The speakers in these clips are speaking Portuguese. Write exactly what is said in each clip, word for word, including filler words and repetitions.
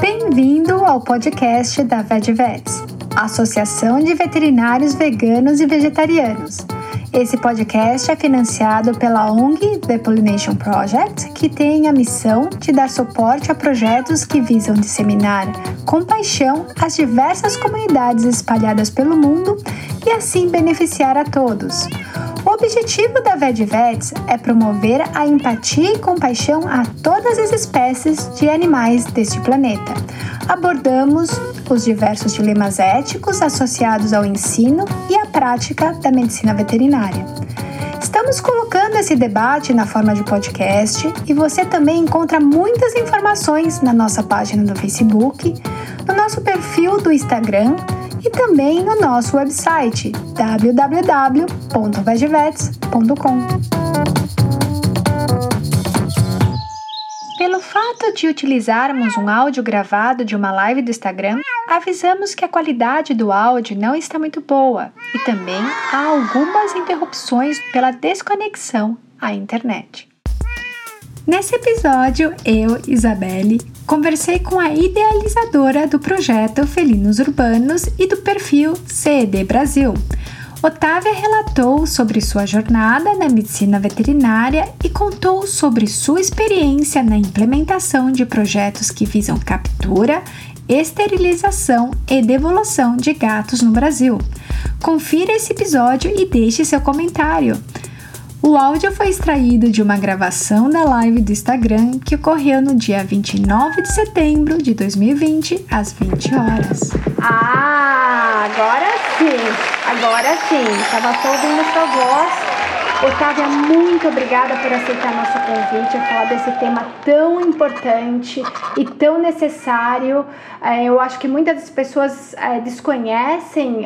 Bem-vindo ao podcast da VegVets, Associação de Veterinários Veganos e Vegetarianos. Esse podcast é financiado pela O N G The Pollination Project, que tem a missão de dar suporte a projetos que visam disseminar com paixão as diversas comunidades espalhadas pelo mundo e assim beneficiar a todos. O objetivo da VegVets é promover a empatia e compaixão a todas as espécies de animais deste planeta. Abordamos os diversos dilemas éticos associados ao ensino e à prática da medicina veterinária. Estamos colocando esse debate na forma de podcast e você também encontra muitas informações na nossa página do Facebook, no nosso perfil do Instagram e também no nosso website w w w ponto vegvets ponto com. Pelo fato de utilizarmos um áudio gravado de uma live do Instagram, avisamos que a qualidade do áudio não está muito boa e também há algumas interrupções pela desconexão à internet. Nesse episódio, eu, Isabelle, conversei com a idealizadora do projeto Felinos Urbanos e do perfil C E D Brasil. Otávia relatou sobre sua jornada na medicina veterinária e contou sobre sua experiência na implementação de projetos que visam captura, esterilização e devolução de gatos no Brasil. Confira esse episódio e deixe seu comentário. O áudio foi extraído de uma gravação da live do Instagram que ocorreu no dia vinte e nove de setembro de dois mil e vinte, às vinte horas. Ah, agora sim, agora sim, estava só ouvindo sua voz. Otávia, muito obrigada por aceitar nosso convite, falar desse tema tão importante e tão necessário. Eu acho que muitas pessoas desconhecem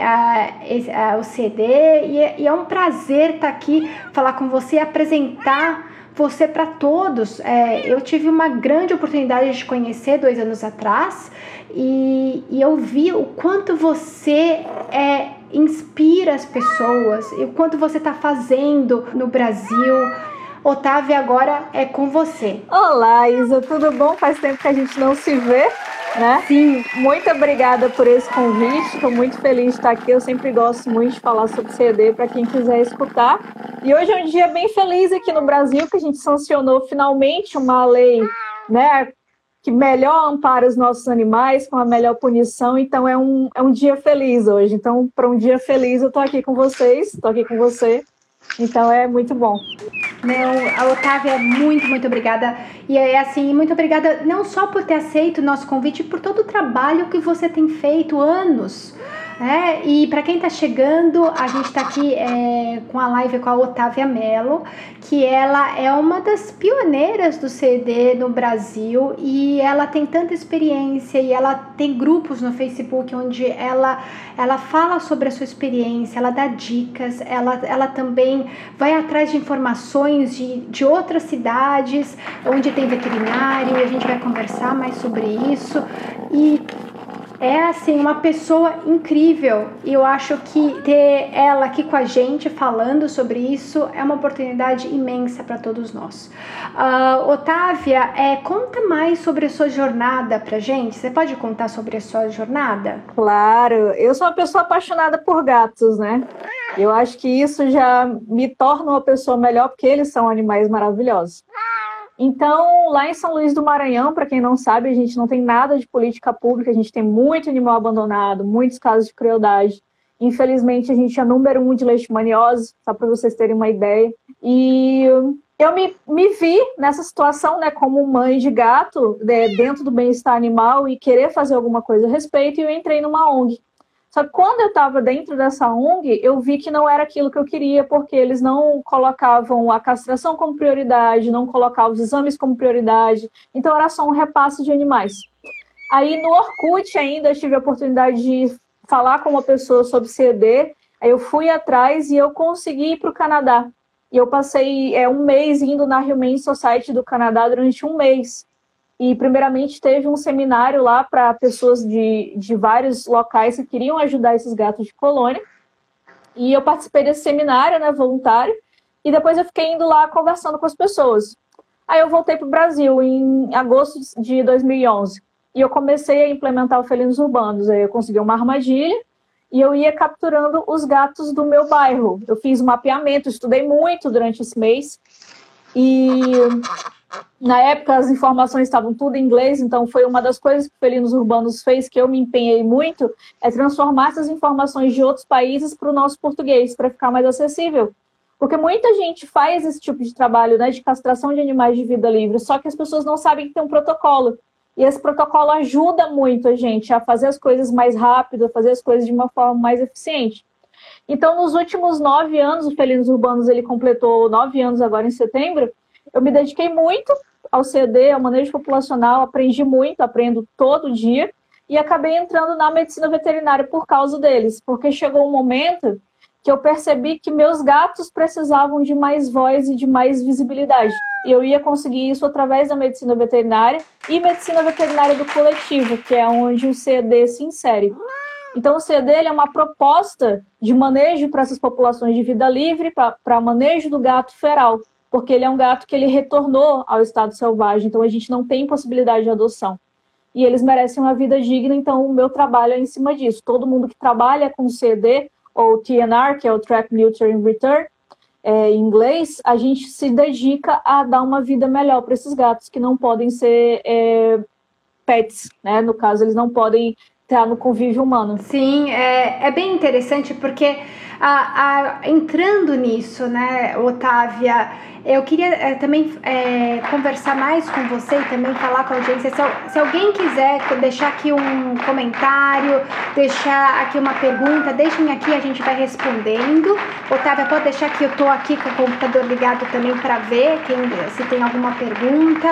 o C D e é um prazer estar aqui, falar com você e apresentar você para todos. É, eu tive uma grande oportunidade de te conhecer dois anos atrás e, e eu vi o quanto você é, inspira as pessoas e o quanto você está fazendo no Brasil. Otávia, agora é com você. Olá, Isa, tudo bom? Faz tempo que a gente não se vê, né? Sim. Muito obrigada por esse convite, estou muito feliz de estar aqui. Eu sempre gosto muito de falar sobre C D para quem quiser escutar. E hoje é um dia bem feliz aqui no Brasil, que a gente sancionou finalmente uma lei, né, que melhor ampara os nossos animais, com a melhor punição. Então é um, é um dia feliz hoje. Então, para um dia feliz, eu estou aqui com vocês, estou aqui com você. Então é muito bom. Não, a Otávia, muito, muito obrigada. E é assim, muito obrigada não só por ter aceito o nosso convite, por todo o trabalho que você tem feito anos. É, e para quem está chegando, a gente está aqui é, com a live com a Otávia Mello, que ela é uma das pioneiras do C D no Brasil e ela tem tanta experiência e ela tem grupos no Facebook onde ela, ela fala sobre a sua experiência, ela dá dicas, ela, ela também vai atrás de informações de, de outras cidades onde tem veterinário e a gente vai conversar mais sobre isso. E é, assim, uma pessoa incrível e eu acho que ter ela aqui com a gente falando sobre isso é uma oportunidade imensa para todos nós. Uh, Otávia, é, conta mais sobre a sua jornada para a gente. Você pode contar sobre a sua jornada? Claro, eu sou uma pessoa apaixonada por gatos, né? Eu acho que isso já me torna uma pessoa melhor porque eles são animais maravilhosos. Então, lá em São Luís do Maranhão, para quem não sabe, a gente não tem nada de política pública, a gente tem muito animal abandonado, muitos casos de crueldade. Leishmaniose, infelizmente, a gente é número um de leishmaniose, só para vocês terem uma ideia. E eu me, me vi nessa situação, né, como mãe de gato, né, dentro do bem-estar animal e querer fazer alguma coisa a respeito, e eu entrei numa O N G. Só que quando eu estava dentro dessa O N G, eu vi que não era aquilo que eu queria, porque eles não colocavam a castração como prioridade, não colocavam os exames como prioridade, então era só um repasse de animais. Aí no Orkut ainda eu tive a oportunidade de falar com uma pessoa sobre C D, aí eu fui atrás e eu consegui ir para o Canadá. E eu passei é, um mês indo na Humane Society do Canadá durante um mês. E, primeiramente, teve um seminário lá para pessoas de, de vários locais que queriam ajudar esses gatos de colônia. E eu participei desse seminário, né, voluntário. E depois eu fiquei indo lá conversando com as pessoas. Aí eu voltei para o Brasil em agosto de dois mil e onze. E eu comecei a implementar o Felinos Urbanos. Aí eu consegui uma armadilha e eu ia capturando os gatos do meu bairro. Eu fiz um mapeamento, estudei muito durante esse mês. E... na época as informações estavam tudo em inglês, então foi uma das coisas que o Felinos Urbanos fez, que eu me empenhei muito, é transformar essas informações de outros países para o nosso português, para ficar mais acessível. Porque muita gente faz esse tipo de trabalho, né, de castração de animais de vida livre, só que as pessoas não sabem que tem um protocolo. E esse protocolo ajuda muito a gente a fazer as coisas mais rápido, a fazer as coisas de uma forma mais eficiente. Então, nos últimos nove anos, o Felinos Urbanos ele completou nove anos agora em setembro. Eu me dediquei muito ao C E D, ao manejo populacional, aprendi muito, aprendo todo dia, e acabei entrando na medicina veterinária por causa deles, porque chegou um momento que eu percebi que meus gatos precisavam de mais voz e de mais visibilidade. E eu ia conseguir isso através da medicina veterinária e medicina veterinária do coletivo, que é onde o C E D se insere. Então, o C E D ele é uma proposta de manejo para essas populações de vida livre, para manejo do gato feral, porque ele é um gato que ele retornou ao estado selvagem, então a gente não tem possibilidade de adoção. E eles merecem uma vida digna, então o meu trabalho é em cima disso. Todo mundo que trabalha com C D, ou T N R, que é o Track Neutering Return, é, em inglês, a gente se dedica a dar uma vida melhor para esses gatos, que não podem ser é, pets, né? No caso, eles não podem estar no convívio humano. Sim, é, é bem interessante, porque... A, a, entrando nisso, né, Otávia, eu queria é, também é, conversar mais com você e também falar com a audiência. Se, se alguém quiser deixar aqui um comentário, deixar aqui uma pergunta, deixem aqui, a gente vai respondendo. Otávia, pode deixar que eu estou aqui com o computador ligado também para ver quem, se tem alguma pergunta.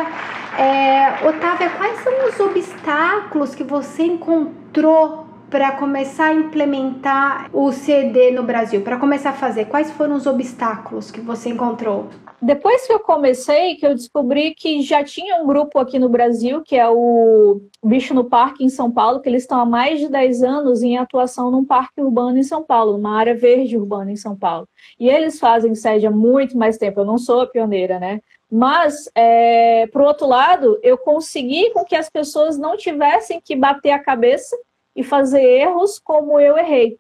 É, Otávia, quais são os obstáculos que você encontrou para começar a implementar o C D no Brasil, para começar a fazer? Quais foram os obstáculos que você encontrou? Depois que eu comecei, que eu descobri que já tinha um grupo aqui no Brasil, que é o Bicho no Parque, em São Paulo, que eles estão há mais de dez anos em atuação num parque urbano em São Paulo, uma área verde urbana em São Paulo. E eles fazem sede há muito mais tempo, eu não sou a pioneira, né? Mas, é, por outro lado, eu consegui com que as pessoas não tivessem que bater a cabeça e fazer erros como eu errei.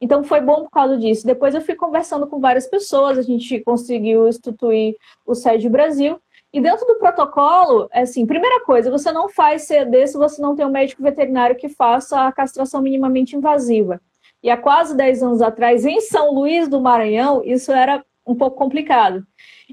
Então foi bom por causa disso. Depois eu fui conversando com várias pessoas, a gente conseguiu instituir o C E D Brasil. E dentro do protocolo, assim, primeira coisa, você não faz C D se você não tem um médico veterinário que faça a castração minimamente invasiva. E há quase dez anos atrás, em São Luís do Maranhão, isso era um pouco complicado.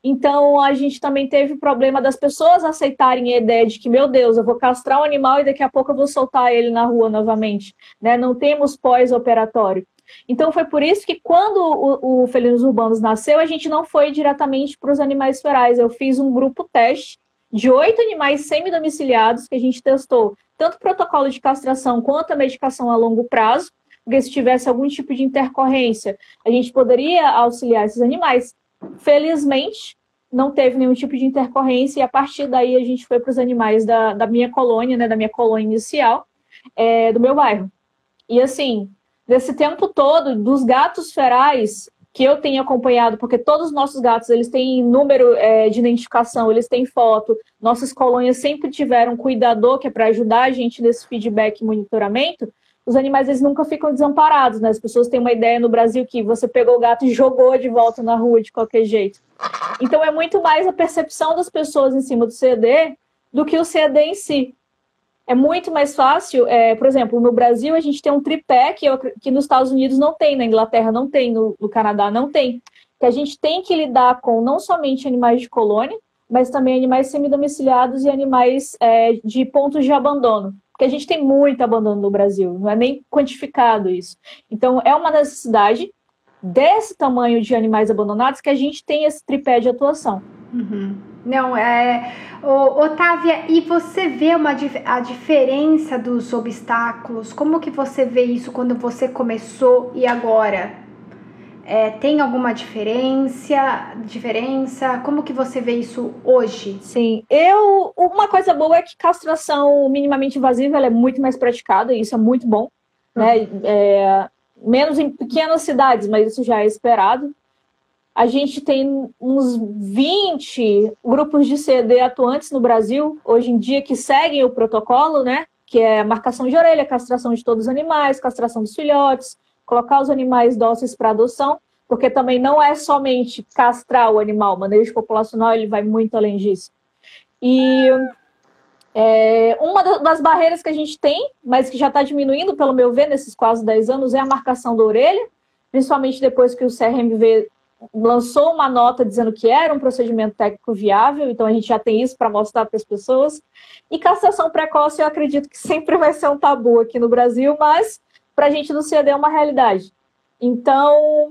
Então, a gente também teve o problema das pessoas aceitarem a ideia de que, meu Deus, eu vou castrar o um animal e daqui a pouco eu vou soltar ele na rua novamente, né? Não temos pós-operatório. Então, foi por isso que quando o, o Felinos Urbanos nasceu, a gente não foi diretamente para os animais ferais. Eu fiz um grupo teste de oito animais semidomiciliados que a gente testou tanto o protocolo de castração quanto a medicação a longo prazo, porque se tivesse algum tipo de intercorrência, a gente poderia auxiliar esses animais. Felizmente, não teve nenhum tipo de intercorrência e a partir daí a gente foi para os animais da, da minha colônia, né, da minha colônia inicial, é, do meu bairro. E assim, nesse tempo todo, dos gatos ferais que eu tenho acompanhado, porque todos os nossos gatos, eles têm número é, de identificação, eles têm foto, nossas colônias sempre tiveram um cuidador, que é para ajudar a gente nesse feedback e monitoramento. Os animais, eles nunca ficam desamparados, né? As pessoas têm uma ideia no Brasil que você pegou o gato e jogou de volta na rua de qualquer jeito. Então, é muito mais a percepção das pessoas em cima do C D do que o C D em si. É muito mais fácil, é, por exemplo, no Brasil a gente tem um tripé que, eu, que nos Estados Unidos não tem, na Inglaterra não tem, no, no Canadá não tem. Que a gente tem que lidar com não somente animais de colônia, mas também animais semidomiciliados e animais é, de pontos de abandono. Porque a gente tem muito abandono no Brasil, não é nem quantificado isso. Então, é uma necessidade desse tamanho de animais abandonados que a gente tem esse tripé de atuação. Uhum. Não, é... Ô, Otávia, e você vê uma, a diferença dos obstáculos? Como que você vê isso quando você começou e agora? É, tem alguma diferença, diferença? Como que você vê isso hoje? Sim, eu, uma coisa boa é que castração minimamente invasiva ela é muito mais praticada, e isso é muito bom, né? É, menos em pequenas cidades, mas isso já é esperado. A gente tem uns vinte grupos de C E D atuantes no Brasil, hoje em dia, que seguem o protocolo, né? Que é marcação de orelha, castração de todos os animais, castração dos filhotes, colocar os animais dóceis para adoção, porque também não é somente castrar o animal, o manejo populacional ele vai muito além disso. E é, uma das barreiras que a gente tem, mas que já está diminuindo, pelo meu ver, nesses quase dez anos, é a marcação da orelha, principalmente depois que o C R M V lançou uma nota dizendo que era um procedimento técnico viável, então a gente já tem isso para mostrar para as pessoas. E castração precoce, eu acredito que sempre vai ser um tabu aqui no Brasil, mas para a gente do C E D é uma realidade. Então,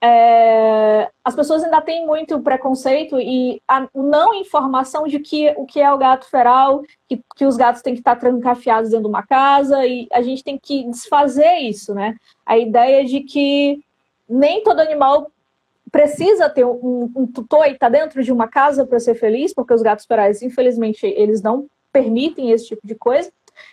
é, as pessoas ainda têm muito preconceito e a não informação de que, o que é o gato feral, que, que os gatos têm que estar trancafiados dentro de uma casa, e a gente tem que desfazer isso, né? A ideia de que nem todo animal precisa ter um, um tutor e estar dentro de uma casa para ser feliz, porque os gatos ferais, infelizmente, eles não permitem esse tipo de coisa.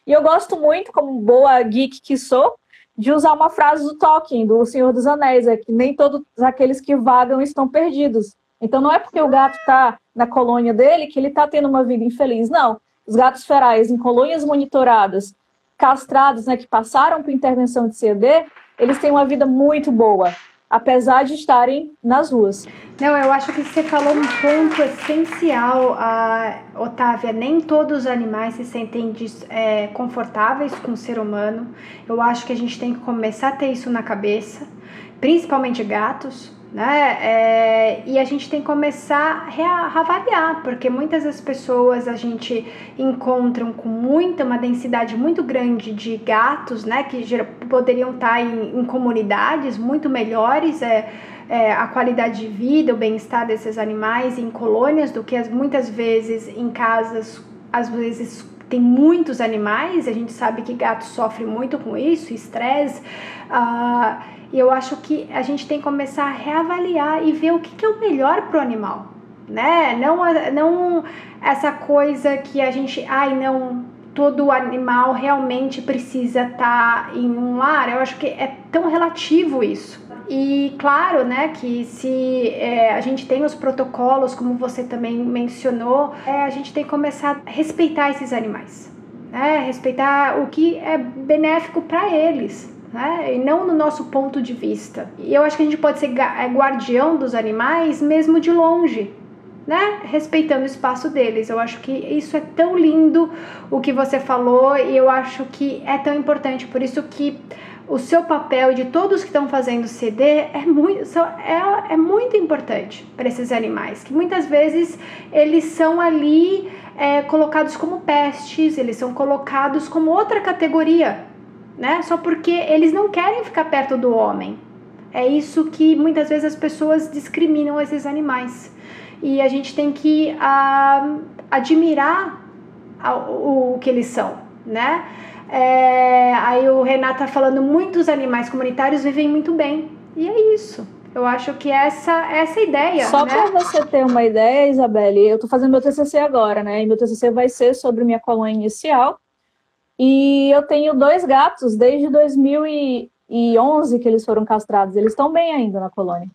E eu gosto muito, como boa geek que sou, de usar uma frase do Tolkien, do Senhor dos Anéis, é que nem todos aqueles que vagam estão perdidos. Então não é porque o gato está na colônia dele que ele está tendo uma vida infeliz, não. Os gatos ferais em colônias monitoradas, castrados, né, que passaram por intervenção de C E D, eles têm uma vida muito boa, apesar de estarem nas ruas. Não, eu acho que você falou um ponto essencial, ah, Otávia. Nem todos os animais se sentem é, confortáveis com o ser humano. Eu acho que a gente tem que começar a ter isso na cabeça, principalmente gatos, né? É, e a gente tem que começar a reavaliar, porque muitas das pessoas a gente encontram com muita, uma densidade muito grande de gatos, né, que ger- poderiam estar em, em comunidades muito melhores, é, é, a qualidade de vida, o bem-estar desses animais em colônias, do que as, muitas vezes em casas, às vezes tem muitos animais, a gente sabe que gatos sofrem muito com isso, estresse, ah, e eu acho que a gente tem que começar a reavaliar e ver o que, que é o melhor para o animal, né? Não, não essa coisa que a gente, ai não, todo animal realmente precisa estar tá em um lar. Eu acho que é tão relativo isso. E claro, né, que se é, a gente tem os protocolos, como você também mencionou, é, a gente tem que começar a respeitar esses animais, né, respeitar o que é benéfico para eles, né, e não no nosso ponto de vista. E eu acho que a gente pode ser guardião dos animais mesmo de longe, né, respeitando o espaço deles. Eu acho que isso é tão lindo o que você falou, e eu acho que é tão importante, por isso que o seu papel de todos que estão fazendo C D é muito, é, é muito importante para esses animais, que muitas vezes eles são ali é, colocados como pestes, eles são colocados como outra categoria, né? Só porque eles não querem ficar perto do homem. É isso que muitas vezes as pessoas discriminam esses animais. E a gente tem que ah, admirar o que eles são, né? É, aí o Renato tá falando, muitos animais comunitários vivem muito bem, e é isso. Eu acho que essa essa ideia, só, né? Para você ter uma ideia, Isabelle, eu tô fazendo meu T C C agora, né, e meu T C C vai ser sobre minha colônia inicial, e eu tenho dois gatos desde dois mil e onze que eles foram castrados, eles estão bem ainda na colônia.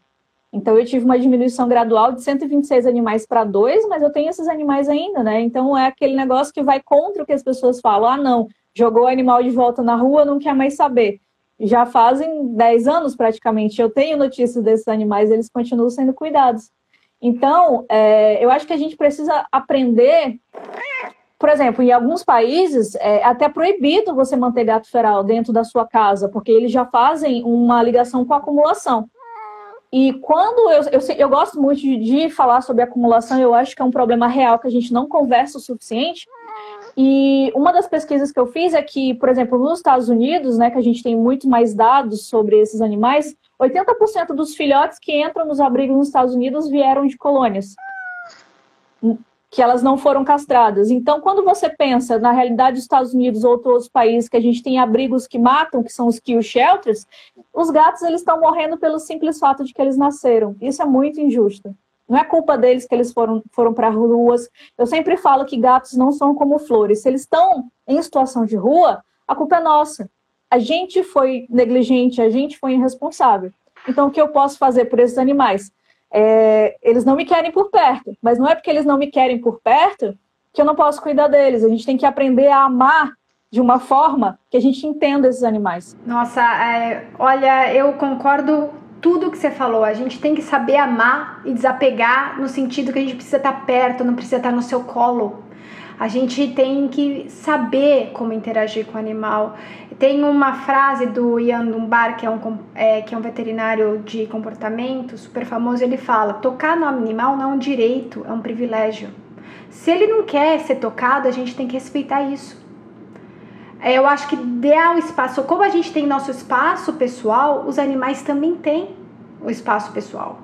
Então eu tive uma diminuição gradual de cento e vinte e seis animais para dois, mas eu tenho esses animais ainda, né? Então é aquele negócio que vai contra o que as pessoas falam, ah não, jogou o animal de volta na rua, não quer mais saber. Já fazem dez anos praticamente, eu tenho notícias desses animais, eles continuam sendo cuidados. Então, é, eu acho que a gente precisa aprender, por exemplo, em alguns países, é até proibido você manter gato feral dentro da sua casa, porque eles já fazem uma ligação com a acumulação. E quando eu, eu, eu gosto muito de, de falar sobre acumulação, eu acho que é um problema real que a gente não conversa o suficiente. E uma das pesquisas que eu fiz é que, por exemplo, nos Estados Unidos, né, que a gente tem muito mais dados sobre esses animais, oitenta por cento dos filhotes que entram nos abrigos nos Estados Unidos vieram de colônias. que elas não foram castradas. Então, quando você pensa na realidade dos Estados Unidos ou outros países que a gente tem abrigos que matam, que são os kill shelters, os gatos eles estão morrendo pelo simples fato de que eles nasceram. Isso é muito injusto. Não é culpa deles que eles foram, foram para ruas. Eu sempre falo que gatos não são como flores. Se eles estão em situação de rua, a culpa é nossa. A gente foi negligente, a gente foi irresponsável. Então, o que eu posso fazer por esses animais? É, eles não me querem por perto, mas não é porque eles não me querem por perto que eu não posso cuidar deles. A gente tem que aprender a amar de uma forma que a gente entenda esses animais. Nossa, é, olha, eu concordo tudo que você falou. A gente tem que saber amar e desapegar no sentido que a gente precisa estar perto, não precisa estar no seu colo. A gente tem que saber como interagir com o animal. Tem uma frase do Ian Dunbar, que é um, é, que é um veterinário de comportamento super famoso, ele fala, tocar no animal não é um direito, é um privilégio. Se ele não quer ser tocado, a gente tem que respeitar isso. É, eu acho que dar o espaço, como a gente tem nosso espaço pessoal, os animais também têm o espaço pessoal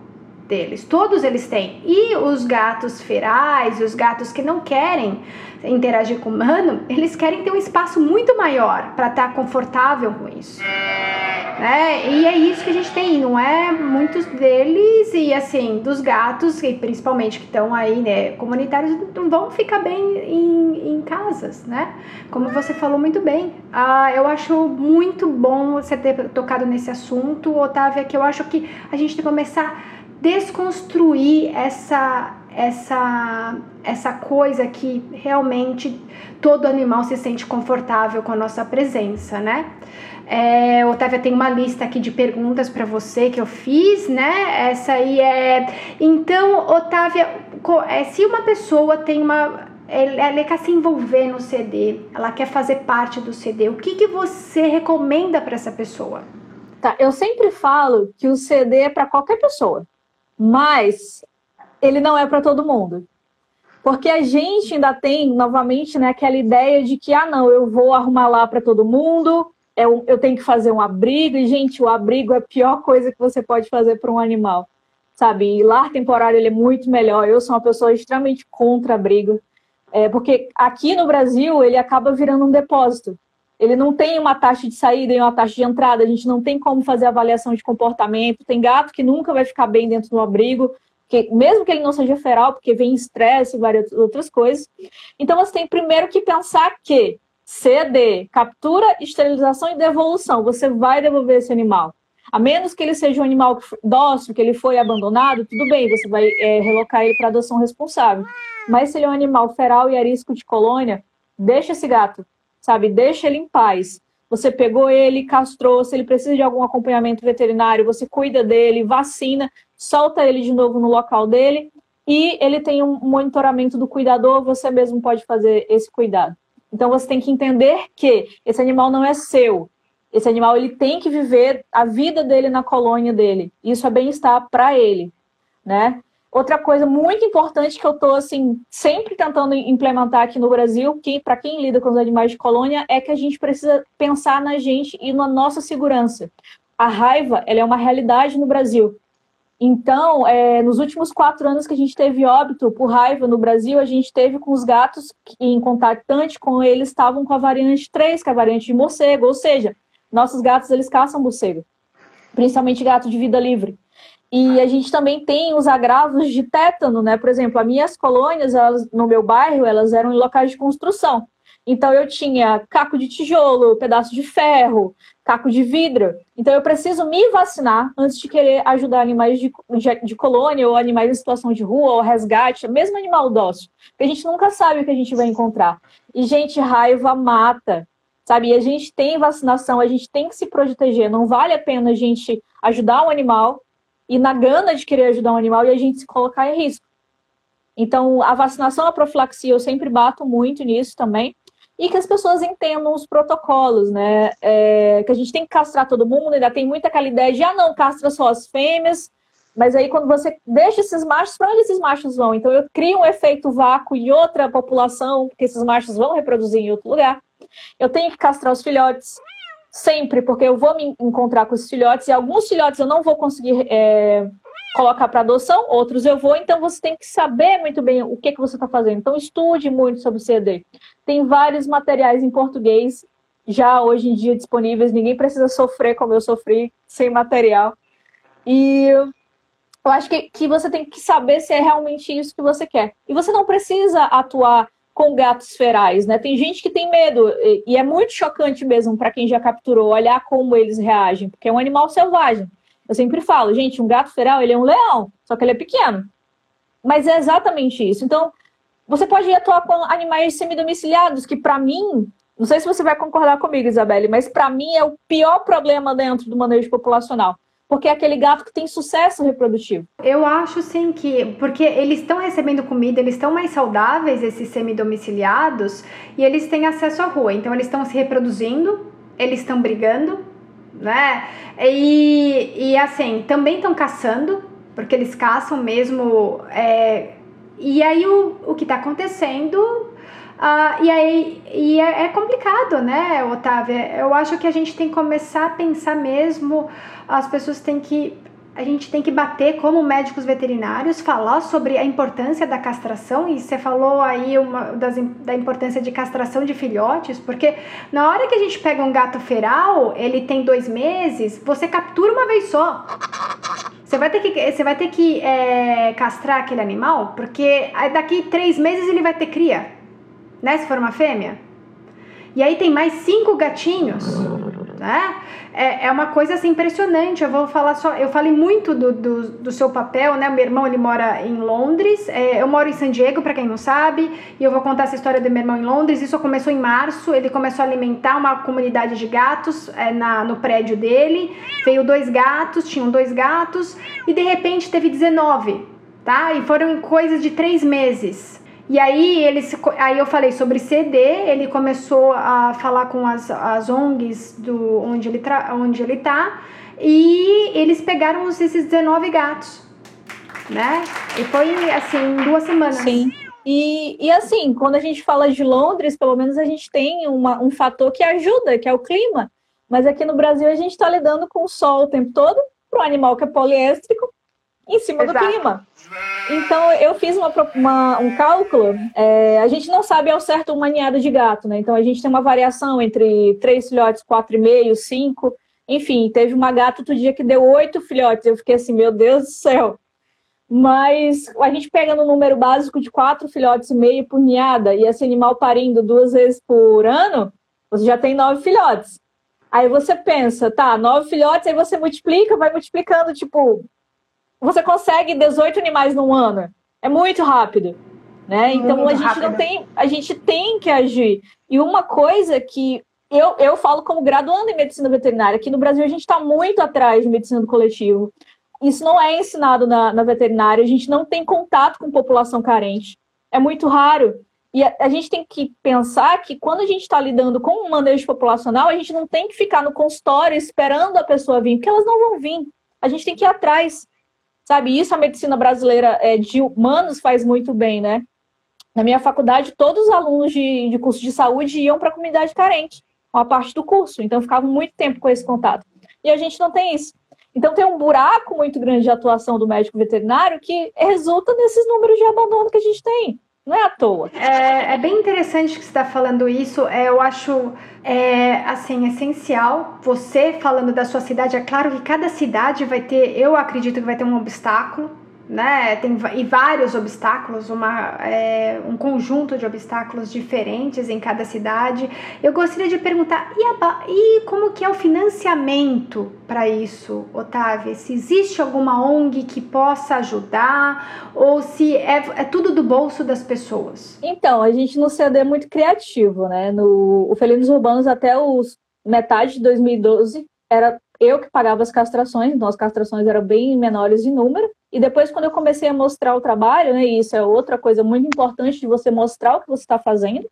deles, todos eles têm. E os gatos ferais, os gatos que não querem interagir com o humano, eles querem ter um espaço muito maior para estar confortável com isso, né? E é isso que a gente tem, não é? Muitos deles, e assim, dos gatos, e principalmente que estão aí, né, comunitários, não vão ficar bem em, em casas, né? Como você falou muito bem. Ah, eu acho muito bom você ter tocado nesse assunto, Otávia, que eu acho que a gente tem que começar desconstruir essa, essa, essa coisa que realmente todo animal se sente confortável com a nossa presença, né? É, Otávia, tem uma lista aqui de perguntas para você que eu fiz, né? Essa aí é... Então, Otávia, se uma pessoa tem uma... ela quer se envolver no C D, ela quer fazer parte do C D, o que, que você recomenda para essa pessoa? Tá, eu sempre falo que o C D é para qualquer pessoa. Mas ele não é para todo mundo. Porque a gente ainda tem, novamente, né, aquela ideia de que, ah, não, eu vou arrumar lá para todo mundo, eu, eu tenho que fazer um abrigo, e, gente, o abrigo é a pior coisa que você pode fazer para um animal, sabe? E lar temporário, ele é muito melhor. Eu sou uma pessoa extremamente contra abrigo, é, porque aqui no Brasil ele acaba virando um depósito. Ele não tem uma taxa de saída e uma taxa de entrada, a gente não tem como fazer avaliação de comportamento. Tem gato que nunca vai ficar bem dentro do abrigo, que, mesmo que ele não seja feral, porque vem estresse e várias outras coisas. Então, você tem primeiro que pensar que C D, captura, esterilização e devolução, você vai devolver esse animal. A menos que ele seja um animal dócil, que ele foi abandonado, tudo bem, você vai é, relocar ele para adoção responsável. Mas se ele é um animal feral e arisco de colônia, deixa esse gato. Sabe, deixa ele em paz. Você pegou ele, castrou, se ele precisa de algum acompanhamento veterinário, você cuida dele, vacina, solta ele de novo no local dele e ele tem um monitoramento do cuidador, você mesmo pode fazer esse cuidado. Então você tem que entender que esse animal não é seu. Esse animal ele tem que viver a vida dele na colônia dele. Isso é bem-estar para ele, né? Outra coisa muito importante que eu estou assim, sempre tentando implementar aqui no Brasil, que para quem lida com os animais de colônia, é que a gente precisa pensar na gente e na nossa segurança. A raiva ela é uma realidade no Brasil. Então, é, nos últimos quatro anos que a gente teve óbito por raiva no Brasil, a gente teve com os gatos que, em contactante com eles, estavam com a variante três, que é a variante de morcego. Ou seja, nossos gatos eles caçam morcego, principalmente gato de vida livre. E a gente também tem os agravos de tétano, né? Por exemplo, as minhas colônias, elas, no meu bairro, elas eram em locais de construção. Então, eu tinha caco de tijolo, pedaço de ferro, caco de vidro. Então, eu preciso me vacinar antes de querer ajudar animais de, de, de colônia ou animais em situação de rua ou resgate, mesmo animal dócil. Porque a gente nunca sabe o que a gente vai encontrar. E, gente, raiva mata. Sabe? E a gente tem vacinação, a gente tem que se proteger. Não vale a pena a gente ajudar um animal e na gana de querer ajudar um animal e a gente se colocar em risco. Então, a vacinação, a profilaxia, eu sempre bato muito nisso também, e que as pessoas entendam os protocolos, né? É, que a gente tem que castrar todo mundo, ainda tem muita aquela ideia de, ah, não, castra só as fêmeas, mas aí quando você deixa esses machos, para onde esses machos vão? Então, eu crio um efeito vácuo em outra população, porque esses machos vão reproduzir em outro lugar. Eu tenho que castrar os filhotes, sempre, porque eu vou me encontrar com os filhotes e alguns filhotes eu não vou conseguir é, colocar para adoção, outros eu vou, então você tem que saber muito bem o que, que você está fazendo. Então estude muito sobre o C E D. Tem vários materiais em português, já hoje em dia disponíveis, ninguém precisa sofrer como eu sofri, sem material. E eu acho que, que você tem que saber se é realmente isso que você quer. E você não precisa atuar com gatos ferais, né? Tem gente que tem medo, e é muito chocante mesmo para quem já capturou, olhar como eles reagem, porque é um animal selvagem. Eu sempre falo, gente, um gato feral, ele é um leão, só que ele é pequeno. Mas é exatamente isso. Então, você pode atuar com animais semidomiciliados, que para mim, não sei se você vai concordar comigo, Isabelle, mas para mim é o pior problema dentro do manejo populacional. Porque é aquele gato que tem sucesso reprodutivo. Eu acho, sim, que... Porque eles estão recebendo comida, eles estão mais saudáveis, esses semidomiciliados, e eles têm acesso à rua. Então, eles estão se reproduzindo, eles estão brigando, né? E, e assim, também estão caçando, porque eles caçam mesmo. É... E aí, o, o que está acontecendo... Uh, e aí e é, é complicado, né, Otávia? Eu acho que a gente tem que começar a pensar mesmo, as pessoas têm que... A gente tem que bater como médicos veterinários, falar sobre a importância da castração, e você falou aí uma, das, da importância de castração de filhotes, porque na hora que a gente pega um gato feral, ele tem dois meses, você captura uma vez só. Você vai ter que, você vai ter que é, castrar aquele animal, porque daqui três meses ele vai ter cria. Né, se for uma fêmea, e aí tem mais cinco gatinhos, né? É, é uma coisa assim, impressionante. Eu vou falar só, eu falei muito do, do, do seu papel, né? O meu irmão, ele mora em Londres, é, eu moro em San Diego, para quem não sabe, e eu vou contar essa história do meu irmão em Londres. Isso começou em março, ele começou a alimentar uma comunidade de gatos é, na, no prédio dele, veio dois gatos, tinham dois gatos, e de repente teve dezenove, tá? E foram em coisas de três meses. E aí, ele, aí eu falei sobre C D, ele começou a falar com as, as O N Gs do, onde ele tra, onde ele tá, e eles pegaram esses dezenove gatos, né? E foi, assim, duas semanas. Sim. E, e assim, quando a gente fala de Londres, pelo menos a gente tem uma, um fator que ajuda, que é o clima. Mas aqui no Brasil, a gente está lidando com o sol o tempo todo, para um animal que é poliéstrico, em cima Exato. Do clima. Então, eu fiz uma, uma, um cálculo. É, a gente não sabe ao certo uma ninhada de gato, né? Então, a gente tem uma variação entre três filhotes, quatro e meio, cinco. Enfim, teve uma gata outro dia que deu oito filhotes. Eu fiquei assim, meu Deus do céu. Mas a gente pega no número básico de quatro filhotes e meio por ninhada, e esse animal parindo duas vezes por ano, você já tem nove filhotes. Aí você pensa, tá, nove filhotes, aí você multiplica, vai multiplicando, tipo... Você consegue dezoito animais num ano. É muito rápido, né? Então, muito a gente rápido. não tem... A gente tem que agir. E uma coisa que... Eu, eu falo como graduando em medicina veterinária. Aqui no Brasil, a gente está muito atrás de medicina do coletivo. Isso não é ensinado na, na veterinária. A gente não tem contato com população carente. É muito raro. E a, a gente tem que pensar que quando a gente está lidando com um manejo populacional, a gente não tem que ficar no consultório esperando a pessoa vir, porque elas não vão vir. A gente tem que ir atrás. Sabe, isso a medicina brasileira é, de humanos faz muito bem, né? Na minha faculdade, todos os alunos de, de curso de saúde iam para a comunidade carente, uma parte do curso. Então, ficavam muito tempo com esse contato. E a gente não tem isso. Então, tem um buraco muito grande de atuação do médico veterinário que resulta nesses números de abandono que a gente tem. Não é à toa. É, é bem interessante que você está falando isso. É, eu acho, é, assim, essencial. Você falando da sua cidade, é claro que cada cidade vai ter, eu acredito que vai ter um obstáculo, né? Tem, e vários obstáculos, uma, é, um conjunto de obstáculos diferentes em cada cidade. Eu gostaria de perguntar, e, a, e como que é o financiamento para isso, Otávia? Se existe alguma O N G que possa ajudar, ou se é, é tudo do bolso das pessoas? Então, a gente no C D é muito criativo, né? No, o Felinos Urbanos, até os metade de dois mil e doze, era eu que pagava as castrações, então as castrações eram bem menores de número. E depois, quando eu comecei a mostrar o trabalho, né, e isso é outra coisa muito importante de você mostrar o que você está fazendo,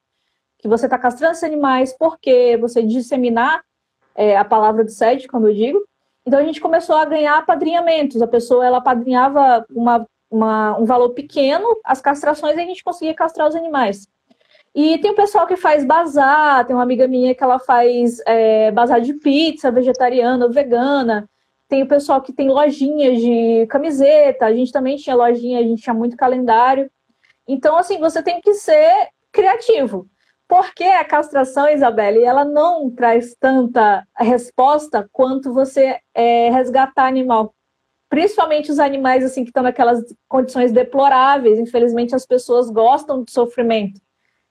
que você está castrando esses animais, porque você disseminar é, a palavra do C E D, como eu digo. Então, a gente começou a ganhar apadrinhamentos. A pessoa, ela apadrinhava uma, uma, um valor pequeno, as castrações, e a gente conseguia castrar os animais. E tem o pessoal que faz bazar, tem uma amiga minha que ela faz é, bazar de pizza, vegetariana ou vegana. Tem o pessoal que tem lojinhas de camiseta, a gente também tinha lojinha, a gente tinha muito calendário. Então, assim, você tem que ser criativo. Porque a castração, Isabelle, ela não traz tanta resposta quanto você é, resgatar animal. Principalmente os animais assim, que estão naquelas condições deploráveis. Infelizmente, as pessoas gostam do sofrimento,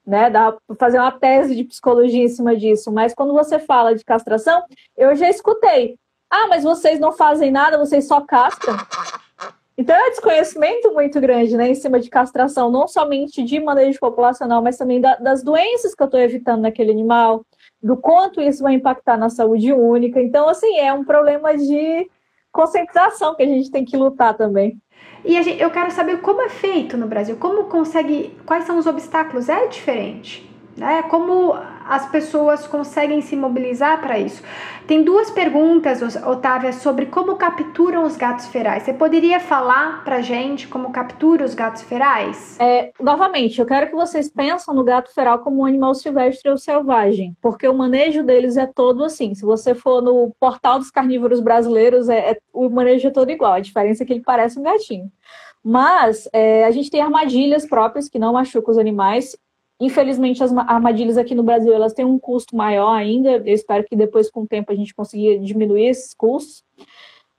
né? Dá pra fazer uma tese de psicologia em cima disso. Mas quando você fala de castração, eu já escutei. Ah, mas vocês não fazem nada, vocês só castram. Então é um desconhecimento muito grande, né, em cima de castração, não somente de manejo populacional, mas também da, das doenças que eu estou evitando naquele animal, do quanto isso vai impactar na saúde única. Então, assim, é um problema de conscientização que a gente tem que lutar também. E a gente, eu quero saber como é feito no Brasil, como consegue, quais são os obstáculos, é diferente? Né? Como as pessoas conseguem se mobilizar para isso? Tem duas perguntas, Otávia, sobre como capturam os gatos ferais. Você poderia falar para a gente como captura os gatos ferais? É, novamente, eu quero que vocês pensem no gato feral como um animal silvestre ou selvagem, porque o manejo deles é todo assim. Se você for no portal dos carnívoros brasileiros, é, é, o manejo é todo igual. A diferença é que ele parece um gatinho. Mas é, a gente tem armadilhas próprias que não machucam os animais. Infelizmente, as armadilhas aqui no Brasil, elas têm um custo maior ainda. Eu espero que depois, com o tempo, a gente consiga diminuir esses custos.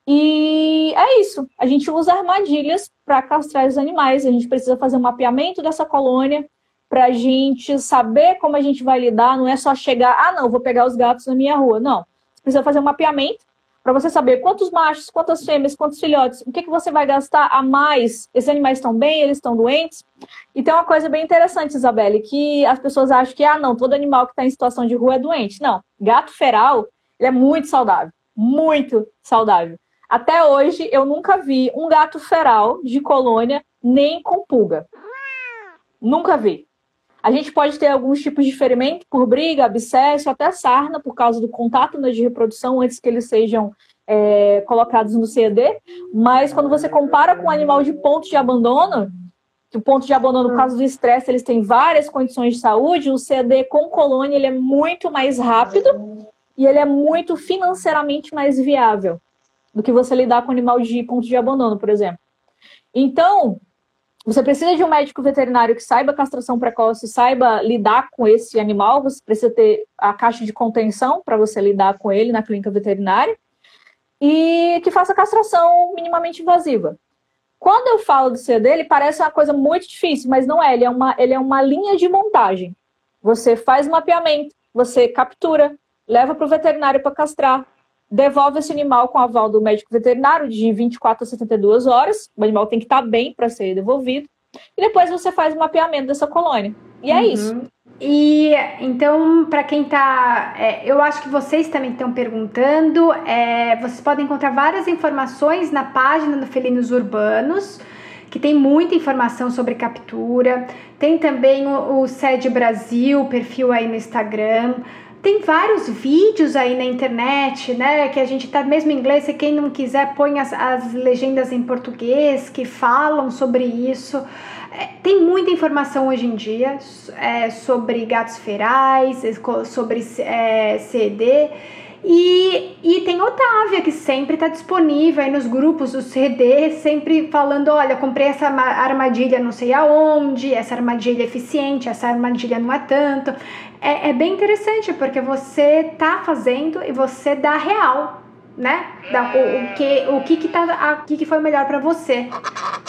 E é isso. A gente usa armadilhas para castrar os animais. A gente precisa fazer um mapeamento dessa colônia para a gente saber como a gente vai lidar. Não é só chegar, ah, não, vou pegar os gatos na minha rua. Não. Você precisa fazer um mapeamento para você saber quantos machos, quantas fêmeas, quantos filhotes, o que, que você vai gastar a mais. Esses animais estão bem, eles estão doentes. E tem uma coisa bem interessante, Isabelle, que as pessoas acham que, ah, não, todo animal que está em situação de rua é doente. Não, gato feral, ele é muito saudável, muito saudável. Até hoje, eu nunca vi um gato feral de colônia nem com pulga. Nunca vi. A gente pode ter alguns tipos de ferimento por briga, abscesso, até sarna, por causa do contato de reprodução antes que eles sejam é, colocados no C E D, mas quando você compara com um animal de ponto de abandono, o ponto de abandono, no caso do estresse, eles têm várias condições de saúde. O C D com colônia, ele é muito mais rápido e ele é muito financeiramente mais viável do que você lidar com animal de ponto de abandono, por exemplo. Então, você precisa de um médico veterinário que saiba castração precoce, saiba lidar com esse animal. Você precisa ter a caixa de contenção para você lidar com ele na clínica veterinária e que faça castração minimamente invasiva. Quando eu falo do C D, ele parece uma coisa muito difícil, mas não é. Ele é uma, ele é uma linha de montagem. Você faz mapeamento, você captura, leva para o veterinário para castrar, devolve esse animal com aval do médico veterinário de vinte e quatro a setenta e duas horas. O animal tem que estar bem para ser devolvido. E depois você faz o mapeamento dessa colônia. E é uhum. isso. E então, para quem tá... É, eu acho que vocês também estão perguntando. É, vocês podem encontrar várias informações na página do Felinos Urbanos, que tem muita informação sobre captura. Tem também o, o C E D Brasil, perfil aí no Instagram. Tem vários vídeos aí na internet, né, que a gente tá mesmo em inglês, e quem não quiser põe as, as legendas em português que falam sobre isso. É, tem muita informação hoje em dia é, sobre gatos ferais, sobre é, C E D, e, e tem Otávia, que sempre tá disponível aí nos grupos do C E D, sempre falando, olha, comprei essa armadilha não sei aonde, essa armadilha é eficiente, essa armadilha não é tanto... É, é bem interessante, porque você tá fazendo e você dá real, né? Dá o, o, que, o, que, que, tá, a, o que, que foi melhor para você.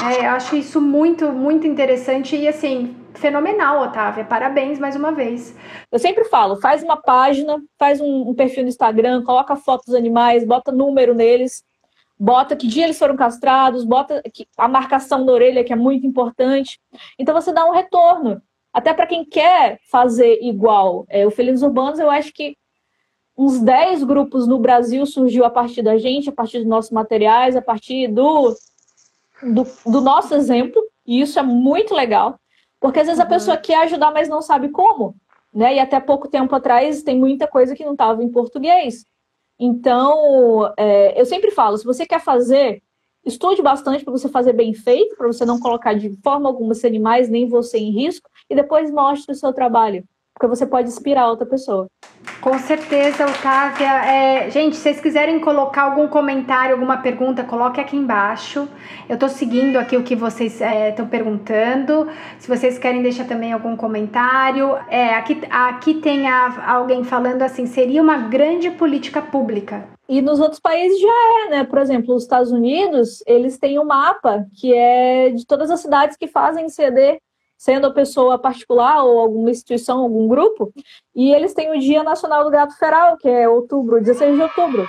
É, eu acho isso muito, muito interessante e, assim, fenomenal, Otávia. Parabéns mais uma vez. Eu sempre falo, faz uma página, faz um, um perfil no Instagram, coloca fotos dos animais, bota número neles, bota que dia eles foram castrados, bota que, a marcação da orelha, que é muito importante. Então, você dá um retorno. Até para quem quer fazer igual. É, o Felinos Urbanos, eu acho que uns dez grupos no Brasil surgiu a partir da gente, a partir dos nossos materiais, a partir do, do, do nosso exemplo. E isso é muito legal, porque às vezes a pessoa quer ajudar, mas não sabe como, né? E até pouco tempo atrás tem muita coisa que não estava em português. Então, é, eu sempre falo, se você quer fazer... Estude bastante para você fazer bem feito, para você não colocar de forma alguma os animais, nem você em risco, e depois mostre o seu trabalho. porque você pode inspirar outra pessoa. Com certeza, Otávia. É, gente, se vocês quiserem colocar algum comentário, alguma pergunta, coloque aqui embaixo. Eu tô seguindo aqui o que vocês estão é, perguntando. Se vocês querem deixar também algum comentário. É, aqui, aqui tem a, alguém falando assim, seria uma grande política pública. E nos outros países já é, né? Por exemplo, os Estados Unidos, eles têm um mapa que é de todas as cidades que fazem C D, sendo a pessoa particular ou alguma instituição, algum grupo, e eles têm o Dia Nacional do Gato Feral, que é outubro, dezesseis de outubro.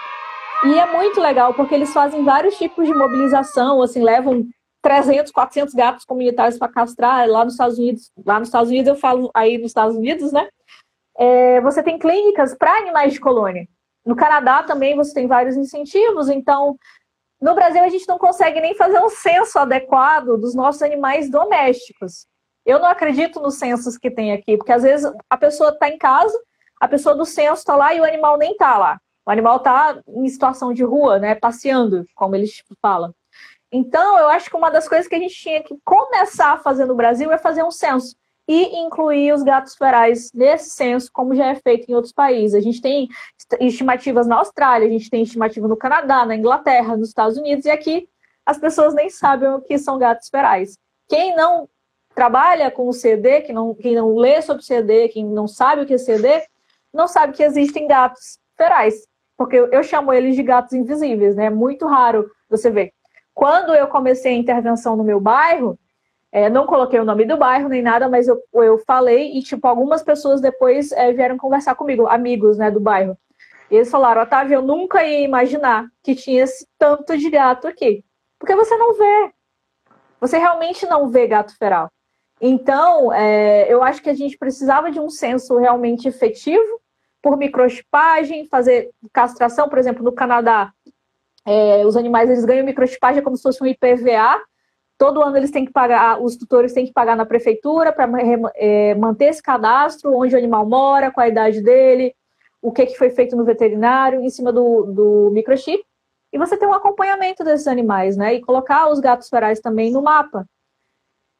E é muito legal, porque eles fazem vários tipos de mobilização, assim, levam trezentos, quatrocentos gatos comunitários para castrar, lá nos Estados Unidos, lá nos Estados Unidos, eu falo aí nos Estados Unidos, né? É, você tem clínicas para animais de colônia. No Canadá também você tem vários incentivos, então... No Brasil a gente não consegue nem fazer um censo adequado dos nossos animais domésticos. Eu não acredito nos censos que tem aqui, porque às vezes a pessoa está em casa, a pessoa do censo está lá e o animal nem está lá. O animal está em situação de rua, né, passeando, como eles tipo, falam. Então, eu acho que uma das coisas que a gente tinha que começar a fazer no Brasil é fazer um censo e incluir os gatos ferais nesse censo, como já é feito em outros países. A gente tem estimativas na Austrália, a gente tem estimativa no Canadá, na Inglaterra, nos Estados Unidos, e aqui as pessoas nem sabem o que são gatos ferais. Quem não trabalha com o C D, que não, quem não lê sobre C D, quem não sabe o que é C D, não sabe que existem gatos ferais, porque eu, eu chamo eles de gatos invisíveis, né? É muito raro você ver. Quando eu comecei a intervenção no meu bairro, é, não coloquei o nome do bairro nem nada, mas eu, eu falei e, tipo, algumas pessoas depois é, vieram conversar comigo, amigos, né, do bairro. E eles falaram, Otávio, eu nunca ia imaginar que tinha esse tanto de gato aqui, porque você não vê, você realmente não vê gato feral. Então, é, eu acho que a gente precisava de um censo realmente efetivo por microchipagem, fazer castração. Por exemplo, no Canadá, é, os animais eles ganham microchipagem como se fosse um I P V A. Todo ano eles têm que pagar, os tutores têm que pagar na prefeitura para é, manter esse cadastro, onde o animal mora, qual a idade dele, o que, que foi feito no veterinário, em cima do, do microchip. E você tem um acompanhamento desses animais, né? E colocar os gatos ferais também no mapa.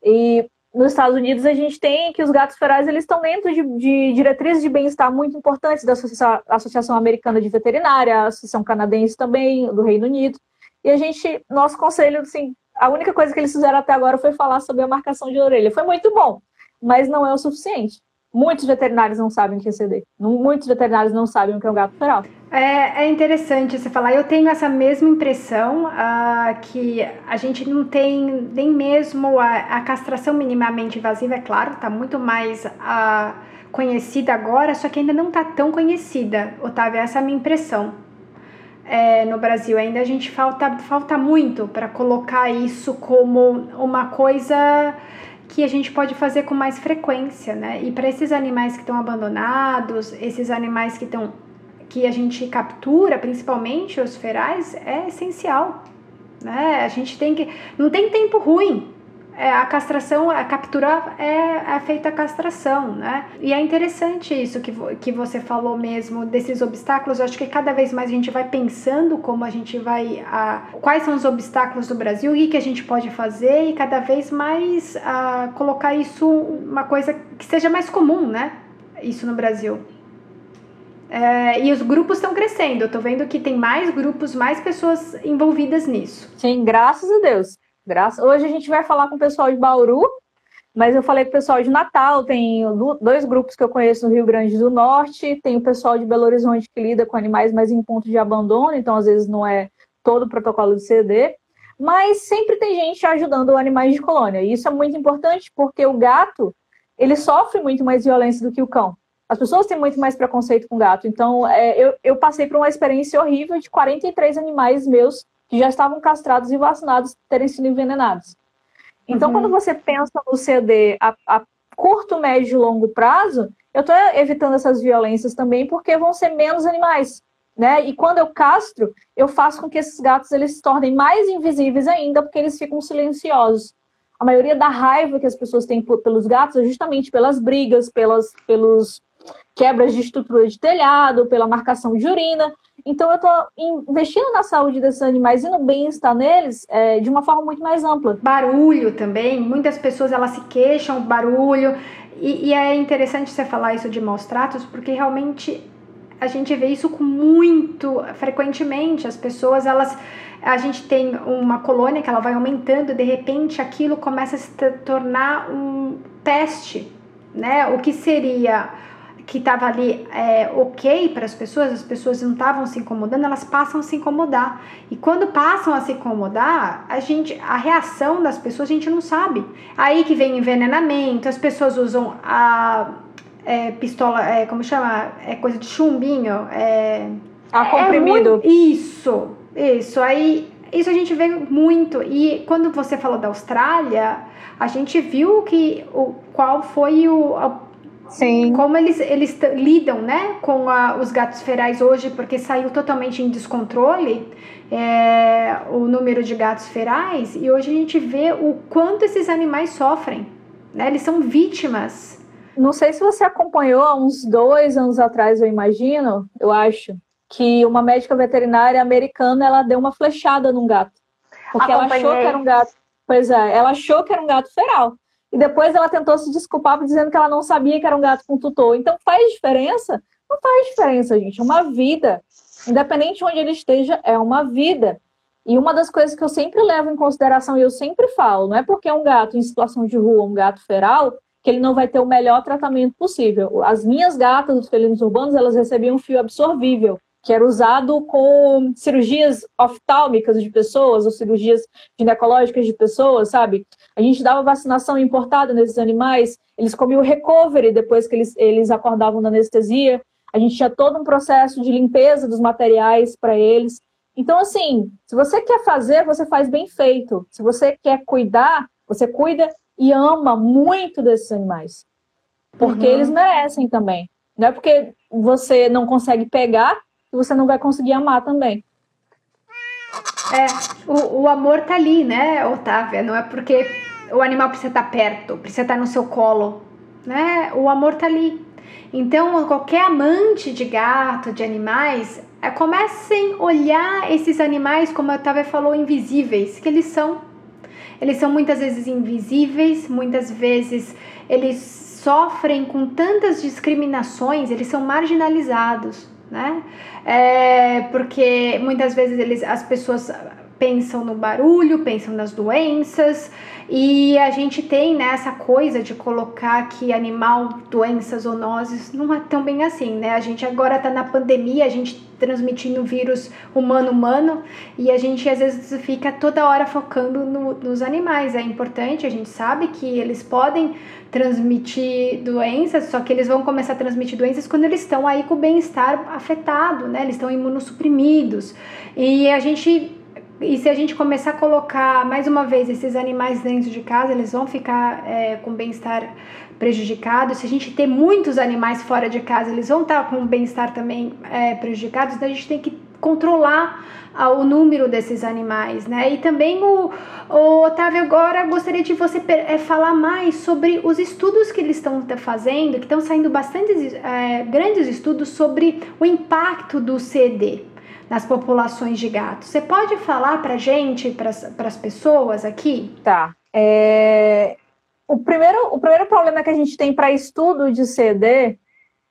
E... Nos Estados Unidos, a gente tem que os gatos ferais eles estão dentro de, de diretrizes de bem-estar muito importantes da Associação, Associação Americana de Veterinária, a Associação Canadense também, do Reino Unido. E a gente, nosso conselho, assim, a única coisa que eles fizeram até agora foi falar sobre a marcação de orelha. Foi muito bom, mas não é o suficiente. Muitos veterinários não sabem o que é C D. Muitos veterinários não sabem o que é um gato feral. É, é interessante você falar. Eu tenho essa mesma impressão uh, que a gente não tem nem mesmo a, a castração minimamente invasiva, é claro, está muito mais uh, conhecida agora, só que ainda não está tão conhecida, Otávia, essa é a minha impressão. É, no Brasil ainda a gente falta, falta muito para colocar isso como uma coisa... que a gente pode fazer com mais frequência, né? E para esses animais que estão abandonados, esses animais que estão, que a gente captura, principalmente os ferais, é essencial, né? A gente tem que, não tem tempo ruim. É, a castração, a captura é, é feita a castração, né? E é interessante isso que, que você falou mesmo, desses obstáculos. Eu acho que cada vez mais a gente vai pensando como a gente vai... A, quais são os obstáculos do Brasil, o que a gente pode fazer e cada vez mais a, colocar isso, uma coisa que seja mais comum, né? Isso no Brasil. É, e os grupos estão crescendo. Eu tô vendo que tem mais grupos, mais pessoas envolvidas nisso. Sim, graças a Deus. Hoje a gente vai falar com o pessoal de Bauru, mas eu falei com o pessoal de Natal, tem dois grupos que eu conheço no Rio Grande do Norte, tem o pessoal de Belo Horizonte que lida com animais, mas em ponto de abandono, então às vezes não é todo o protocolo de C D, mas sempre tem gente ajudando animais de colônia, e isso é muito importante porque o gato, ele sofre muito mais violência do que o cão. As pessoas têm muito mais preconceito com gato, então é, eu, eu passei por uma experiência horrível de quarenta e três animais meus que já estavam castrados e vacinados, terem sido envenenados. Então, uhum. Quando você pensa no C D a, a curto, médio e longo prazo, eu estou evitando essas violências também, porque vão ser menos animais, né? E quando eu castro, eu faço com que esses gatos eles se tornem mais invisíveis ainda, porque eles ficam silenciosos. A maioria da raiva que as pessoas têm por, pelos gatos é justamente pelas brigas, pelas pelos quebras de estrutura de telhado, pela marcação de urina. Então, eu estou investindo na saúde desses animais e no bem-estar neles é, de uma forma muito mais ampla. Barulho também. Muitas pessoas elas se queixam do barulho. E, e é interessante você falar isso de maus tratos, porque realmente a gente vê isso com muito frequentemente. As pessoas, elas... A gente tem uma colônia que ela vai aumentando e, de repente, aquilo começa a se tornar um teste, né? O que seria... que estava ali é, ok para as pessoas, as pessoas não estavam se incomodando, elas passam a se incomodar. E quando passam a se incomodar, a gente, a reação das pessoas a gente não sabe. Aí que vem envenenamento, as pessoas usam a é, pistola, é, como chama? É coisa de chumbinho. É, a comprimido. É muito, isso, isso. Aí, isso a gente vê muito. E quando você falou da Austrália, a gente viu que, o, qual foi o... A, Sim. Como eles, eles t- lidam, né, com a, os gatos ferais hoje, porque saiu totalmente em descontrole é, o número de gatos ferais, e hoje a gente vê o quanto esses animais sofrem, né? Eles são vítimas. Não sei se você acompanhou, há uns dois anos atrás, eu imagino, eu acho, que uma médica veterinária americana, ela deu uma flechada num gato, porque ela achou que era um gato, pois é, ela achou que era um gato feral. E depois ela tentou se desculpar dizendo que ela não sabia que era um gato com tutor. Então faz diferença? Não faz diferença, gente. É uma vida. Independente de onde ele esteja, é uma vida. E uma das coisas que eu sempre levo em consideração, e eu sempre falo, não é porque é um gato em situação de rua, um gato feral, que ele não vai ter o melhor tratamento possível. As minhas gatas, os felinos urbanos, elas recebiam fio absorvível, que era usado com cirurgias oftálmicas de pessoas, ou cirurgias ginecológicas de pessoas, sabe? A gente dava vacinação importada nesses animais, eles comiam recovery depois que eles, eles acordavam da anestesia, a gente tinha todo um processo de limpeza dos materiais para eles. Então, assim, se você quer fazer, você faz bem feito. Se você quer cuidar, você cuida e ama muito desses animais. Porque uhum. eles merecem também. Não é porque você não consegue pegar, você não vai conseguir amar também. É, o, o amor tá ali, né, Otávia? Não é porque o animal precisa estar perto, precisa estar no seu colo, né? O amor tá ali. Então, qualquer amante de gato, de animais, é, comecem a olhar esses animais, como a Otávia falou, invisíveis, que eles são. Eles são muitas vezes invisíveis, muitas vezes eles sofrem com tantas discriminações, eles são marginalizados, né? É, porque muitas vezes eles, as pessoas pensam no barulho, pensam nas doenças, e a gente tem, né, essa coisa de colocar que animal, doenças, zoonoses, não é tão bem assim, né? A gente agora tá na pandemia, a gente transmitindo vírus humano-humano, e a gente às vezes fica toda hora focando no, nos animais. É importante, a gente sabe que eles podem transmitir doenças, só que eles vão começar a transmitir doenças quando eles estão aí com o bem-estar afetado, né? Eles estão imunossuprimidos, e a gente... E se a gente começar a colocar, mais uma vez, esses animais dentro de casa, eles vão ficar é, com bem-estar prejudicado. Se a gente ter muitos animais fora de casa, eles vão estar com bem-estar também é, prejudicado. Então, a gente tem que controlar ah, o número desses animais, né? E também, o, o Otávio, agora gostaria de você é, falar mais sobre os estudos que eles estão fazendo, que estão saindo bastante é, grandes estudos sobre o impacto do C E D nas populações de gatos. Você pode falar pra gente, pras, pras pessoas aqui? Tá. É... O, primeiro, o primeiro problema que a gente tem para estudo de C D,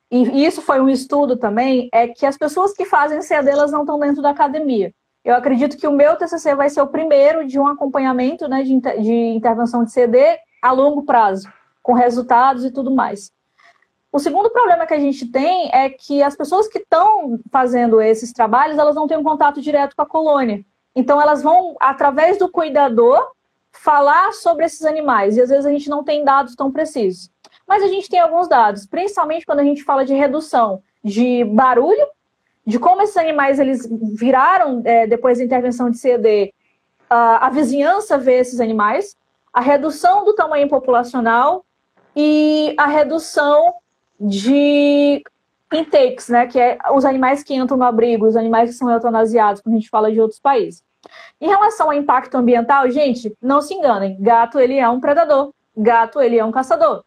e isso foi um estudo também, é que as pessoas que fazem C D, elas não estão dentro da academia. Eu acredito que o meu T C C vai ser o primeiro de um acompanhamento, né, de, inter... de intervenção de C D a longo prazo, com resultados e tudo mais. O segundo problema que a gente tem é que as pessoas que estão fazendo esses trabalhos, elas não têm um contato direto com a colônia. Então, elas vão, através do cuidador, falar sobre esses animais. E, às vezes, a gente não tem dados tão precisos. Mas a gente tem alguns dados, principalmente quando a gente fala de redução de barulho, de como esses animais eles viraram, é, depois da intervenção de C E D, a, a vizinhança vê esses animais, a redução do tamanho populacional e a redução de intakes, né, que é os animais que entram no abrigo, os animais que são eutanasiados, quando a gente fala de outros países. Em relação ao impacto ambiental, gente, não se enganem, gato ele é um predador, gato ele é um caçador.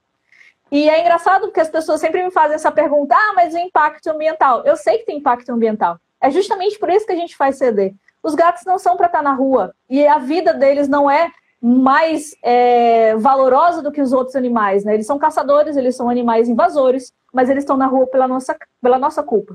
E é engraçado porque as pessoas sempre me fazem essa pergunta, ah, mas o impacto ambiental? Eu sei que tem impacto ambiental, É justamente por isso que a gente faz C D. Os gatos não são para estar na rua. E a vida deles não é mais é, valorosa do que os outros animais, né? Eles são caçadores, eles são animais invasores, mas eles estão na rua pela nossa, pela nossa culpa.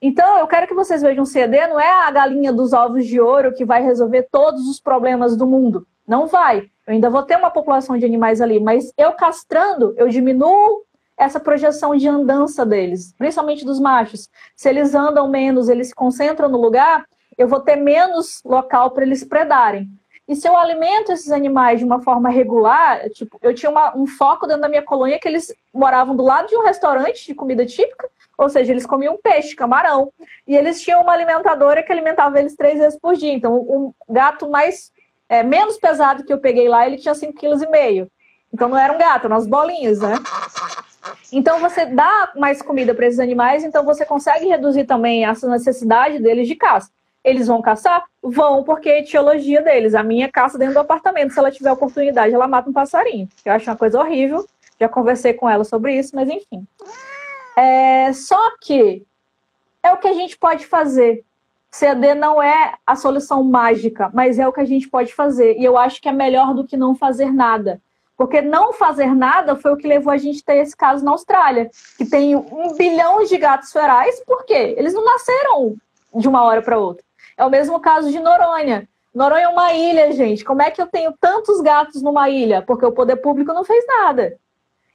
Então, eu quero que vocês vejam o C D, não é a galinha dos ovos de ouro que vai resolver todos os problemas do mundo. Não vai. Eu ainda vou ter uma população de animais ali, mas eu castrando, eu diminuo essa projeção de andança deles, principalmente dos machos. Se eles andam menos, eles se concentram no lugar, eu vou ter menos local para eles predarem. E se eu alimento esses animais de uma forma regular, tipo, eu tinha uma, um foco dentro da minha colônia que eles moravam do lado de um restaurante de comida típica, ou seja, eles comiam peixe, camarão, e eles tinham uma alimentadora que alimentava eles três vezes por dia. Então, o um gato mais, é, menos pesado que eu peguei lá, ele tinha cinco vírgula cinco quilos. Então, não era um gato, eram as bolinhas, né? Então, você dá mais comida para esses animais, então você consegue reduzir também essa necessidade deles de caça. Eles vão caçar? Vão, porque é a etiologia deles. A minha caça dentro do apartamento, se ela tiver oportunidade, ela mata um passarinho. Eu acho uma coisa horrível. Já conversei com ela sobre isso, mas enfim. É, só que é o que a gente pode fazer. C D não é a solução mágica, mas é o que a gente pode fazer. E eu acho que é melhor do que não fazer nada. Porque não fazer nada foi o que levou a gente a ter esse caso na Austrália, que tem um bilhão de gatos ferais. Por quê? Eles não nasceram de uma hora para outra. É o mesmo caso de Noronha. Noronha é uma ilha, gente. Como é que eu tenho tantos gatos numa ilha? Porque o poder público não fez nada.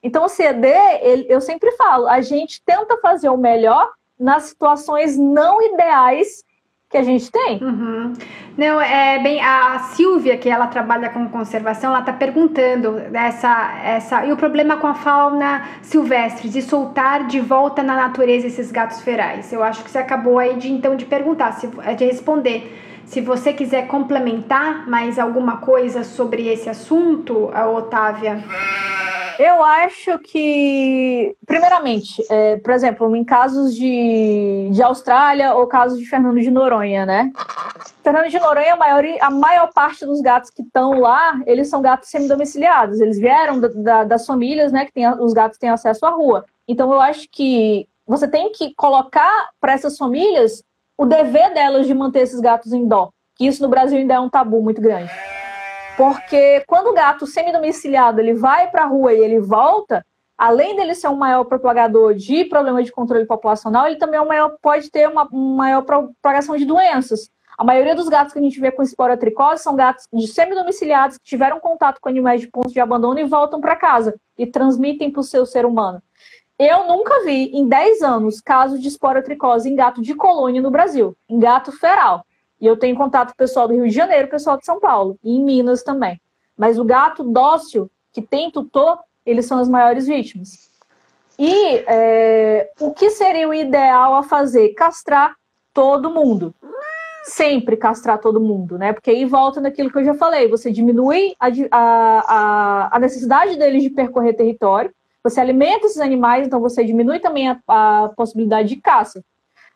Então, o C D, ele, eu sempre falo, a gente tenta fazer o melhor nas situações não ideais que a gente tem. Uhum. Não, é bem, a Silvia, que ela trabalha com conservação, ela está perguntando essa, essa, e o problema com a fauna silvestre, de soltar de volta na natureza esses gatos ferais. Eu acho que você acabou aí de, então, de perguntar, se, de responder. Se você quiser complementar mais alguma coisa sobre esse assunto, Otávia. Eu acho que, primeiramente, é, por exemplo, em casos de, de Austrália ou casos de Fernando de Noronha, né? Fernando de Noronha, a maior, a maior parte dos gatos que estão lá, eles são gatos semidomiciliados. Eles vieram da, da, das famílias, né? Que tem, os gatos têm acesso à rua. Então, eu acho que você tem que colocar para essas famílias o dever delas de manter esses gatos em dó. Que isso no Brasil ainda é um tabu muito grande. Porque quando o gato semidomiciliado ele vai para a rua e ele volta, além dele ser um maior propagador de problema de controle populacional, ele também é um maior, pode ter uma, uma maior propagação de doenças. A maioria dos gatos que a gente vê com esporotricose são gatos de semidomiciliados que tiveram contato com animais de ponto de abandono e voltam para casa e transmitem para o seu ser humano. Eu nunca vi, em dez anos, casos de esporotricose em gato de colônia no Brasil, em gato feral. E eu tenho contato com o pessoal do Rio de Janeiro, pessoal de São Paulo, e em Minas também. Mas o gato dócil, que tem tutor, eles são as maiores vítimas. E é, o que seria o ideal a fazer? Castrar todo mundo. Sempre castrar todo mundo, né? Porque aí volta naquilo que eu já falei, você diminui a, a, a necessidade deles de percorrer território, você alimenta esses animais, então você diminui também a, a possibilidade de caça.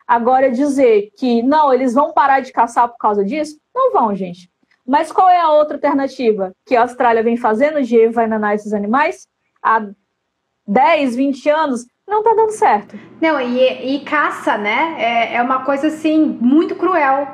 Agora, dizer que, não, eles vão parar de caçar por causa disso? Não vão, gente. Mas qual é a outra alternativa que a Austrália vem fazendo de envenenar esses animais? Há dez, vinte anos, não tá dando certo. Não, e, e caça, né? É, é uma coisa, assim, muito cruel,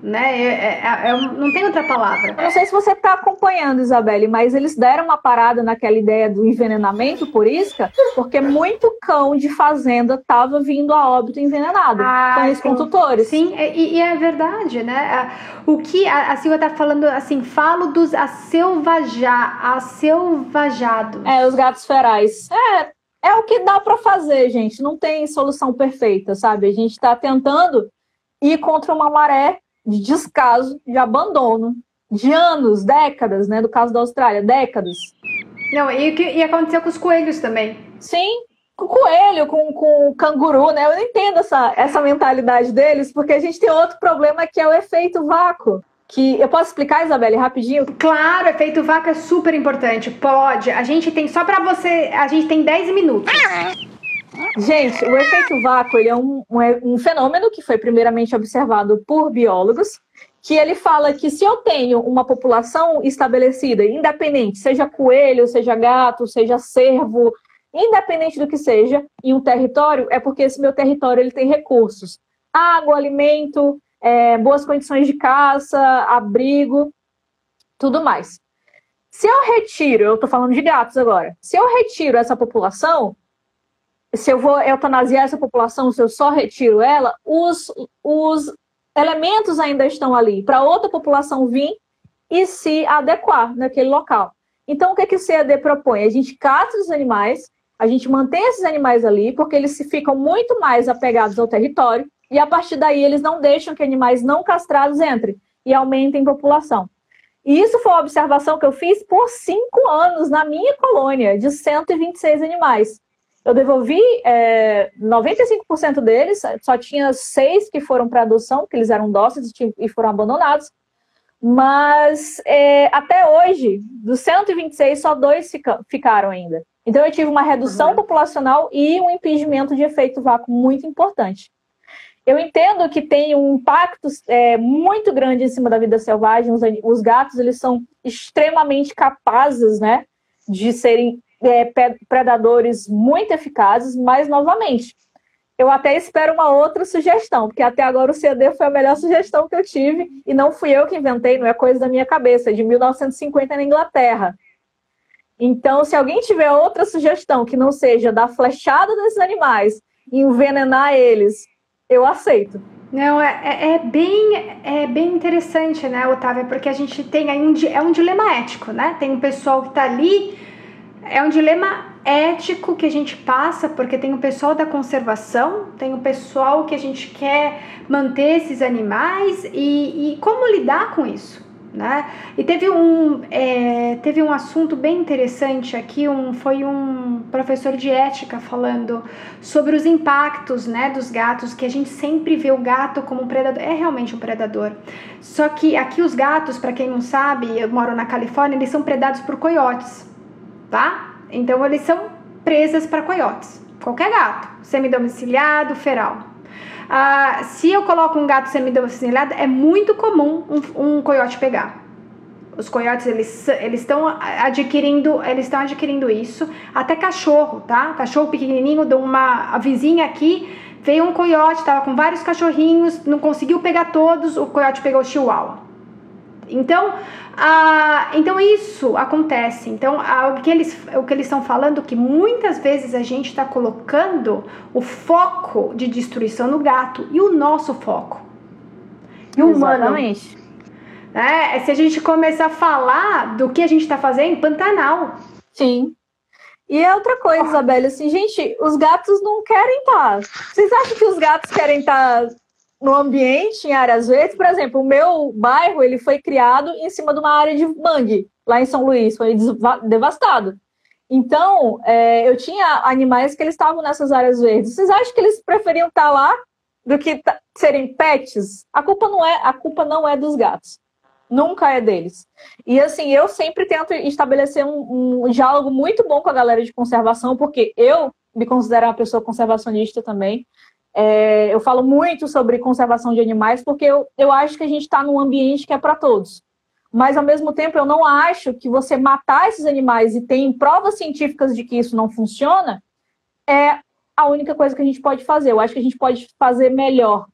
né? É, é, é, não tem outra palavra. Eu não sei se você está acompanhando, Isabelle, mas eles deram uma parada naquela ideia do envenenamento por isca, porque muito cão de fazenda estava vindo a óbito envenenado. Ah, cães sim. Com tutores. Sim, e, e é verdade, né? O que a, a Silvia está falando, assim, falo dos asselvajar, asselvajados. É, os gatos ferais. É, é o que dá para fazer, gente. Não tem solução perfeita, sabe? A gente está tentando ir contra uma maré de descaso, de abandono, de anos, décadas, né? Do caso da Austrália, décadas. Não, e o que aconteceu com os coelhos também? Sim, com o coelho, com, com o canguru, né? Eu não entendo essa, essa mentalidade deles, porque a gente tem outro problema que é o efeito vácuo. Que eu posso explicar, Isabelle, rapidinho? Claro, efeito vácuo é super importante. Pode, a gente tem só pra você, a gente tem dez minutos. Gente, o efeito vácuo ele é um, um, um fenômeno que foi primeiramente observado por biólogos, que ele fala que se eu tenho uma população estabelecida, independente, seja coelho, seja gato, seja cervo, independente do que seja, em um território, é porque esse meu território ele tem recursos. água, alimento, é, boas condições de caça, abrigo, tudo mais. Se eu retiro, eu estou falando de gatos agora, se eu retiro essa população, se eu vou eutanasiar essa população, se eu só retiro ela, os, os elementos ainda estão ali para outra população vir e se adequar naquele local. Então, o que, que o C E D propõe? A gente cata os animais, a gente mantém esses animais ali, porque eles ficam muito mais apegados ao território, e a partir daí eles não deixam que animais não castrados entrem e aumentem população. E isso foi uma observação que eu fiz por cinco anos na minha colônia, de cento e vinte e seis animais. Eu devolvi é, noventa e cinco por cento deles, só tinha seis que foram para adoção, que eles eram dóceis e foram abandonados, mas é, até hoje, dos cento e vinte e seis, só dois fica, ficaram ainda. Então eu tive uma redução uhum. populacional e um impedimento de efeito vácuo muito importante. Eu entendo que tem um impacto é, muito grande em cima da vida selvagem. Os, os gatos, eles são extremamente capazes, né, de serem é, predadores muito eficazes, mas, novamente, eu até espero uma outra sugestão, porque até agora o C E D foi a melhor sugestão que eu tive, e não fui eu que inventei, não é coisa da minha cabeça, é de mil novecentos e cinquenta na Inglaterra. Então, se alguém tiver outra sugestão que não seja dar flechada desses animais e envenenar eles, eu aceito. Não, é, é, bem, é bem interessante, né, Otávia? Porque a gente tem aí um, é um dilema ético, né? Tem um pessoal que tá ali, é um dilema ético que a gente passa, porque tem o pessoal da conservação, tem o pessoal que a gente quer manter esses animais e, e como lidar com isso, né? E teve um, é, teve um assunto bem interessante aqui, um, foi um professor de ética falando sobre os impactos, né, dos gatos, que a gente sempre vê o gato como um predador, é realmente um predador, só que aqui os gatos, para quem não sabe, eu moro na Califórnia, eles são predados por coiotes, tá? Então eles são presas para coiotes, qualquer gato, semidomiciliado, feral. Ah, se eu coloco um gato semidomiciliado, é muito comum um, um coiote pegar. Os coiotes, eles eles estão adquirindo, eles estão adquirindo isso, até cachorro, tá? Cachorro pequenininho, de uma a vizinha aqui, veio um coiote, tava com vários cachorrinhos, não conseguiu pegar todos, o coiote pegou o chihuahua. Então, ah, então isso acontece. Então, ah, o que eles, o que eles estão falando, que muitas vezes a gente está colocando o foco de destruição no gato e o nosso foco. E o humano. Exatamente. É, se a gente começar a falar do que a gente está fazendo, Pantanal. Sim. E é outra coisa, Isabelle, assim, gente, os gatos não querem estar. Vocês acham que os gatos querem estar no ambiente, em áreas verdes? Por exemplo, o meu bairro, ele foi criado em cima de uma área de mangue, lá em São Luís, foi devastado. Então, é, eu tinha animais que eles estavam nessas áreas verdes. Vocês acham que eles preferiam estar lá do que serem pets? A culpa não é, a culpa não é dos gatos. Nunca é deles. E assim, eu sempre tento estabelecer um, um diálogo muito bom com a galera de conservação, porque eu me considero uma pessoa conservacionista também. É, eu falo muito sobre conservação de animais porque eu, eu acho que a gente está num ambiente que é para todos. Mas, ao mesmo tempo, eu não acho que você matar esses animais, e tem provas científicas de que isso não funciona, é a única coisa que a gente pode fazer. Eu acho que a gente pode fazer melhor.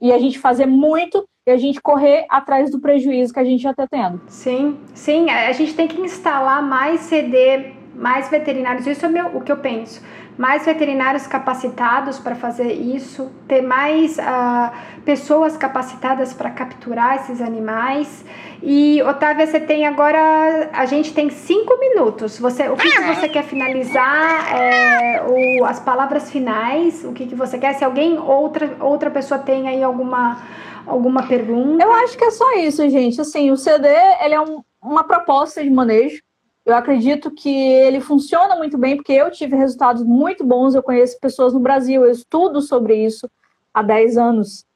E a gente fazer muito, e a gente correr atrás do prejuízo que a gente já está tendo. Sim, sim. A gente tem que instalar mais C D, mais veterinários. Isso é meu, o que eu penso. Mais veterinários capacitados para fazer isso, ter mais uh, pessoas capacitadas para capturar esses animais. E, Otávia, você tem agora... A gente tem cinco minutos. Você, o que, que você quer finalizar? É, o, as palavras finais? O que, que você quer? Se alguém, outra, outra pessoa tem aí alguma, alguma pergunta? Eu acho que é só isso, gente. Assim, o C D, ele é um, uma proposta de manejo. Eu acredito que ele funciona muito bem, porque eu tive resultados muito bons, eu conheço pessoas no Brasil, eu estudo sobre isso há dez anos,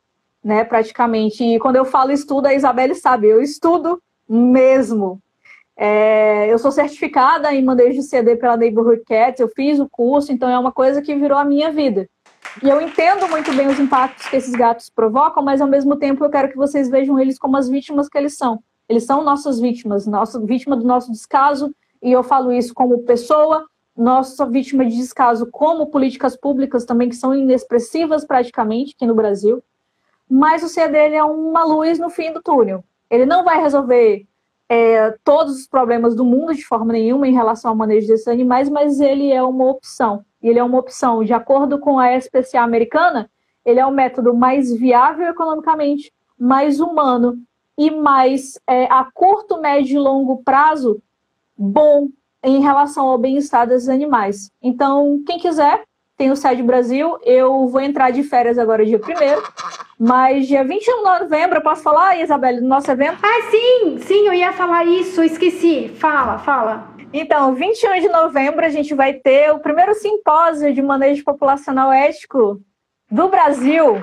né, praticamente. E quando eu falo estudo, a Isabelle sabe, eu estudo mesmo. É, eu sou certificada em manejo de C D pela Neighborhood Cats, eu fiz o curso, então é uma coisa que virou a minha vida. E eu entendo muito bem os impactos que esses gatos provocam, mas ao mesmo tempo eu quero que vocês vejam eles como as vítimas que eles são. Eles são nossas vítimas, nossa, vítima do nosso descaso, e eu falo isso como pessoa, nossa vítima de descaso como políticas públicas também, que são inexpressivas praticamente aqui no Brasil. mas o C E D dele é uma luz no fim do túnel. Ele não vai resolver é, todos os problemas do mundo de forma nenhuma em relação ao manejo desses animais, mas ele é uma opção. E ele é uma opção, de acordo com a S P C A americana, ele é o método mais viável economicamente, mais humano e mais, é, a curto, médio e longo prazo, bom em relação ao bem-estar desses animais. Então, quem quiser, tem o C E D Brasil. Eu vou entrar de férias agora dia primeiro, mas dia vinte e um de novembro, eu posso falar, Isabelle, do nosso evento? Ah, sim! Sim, eu ia falar isso, esqueci. Fala, fala. Então, vinte e um de novembro, a gente vai ter o primeiro simpósio de manejo populacional ético do Brasil.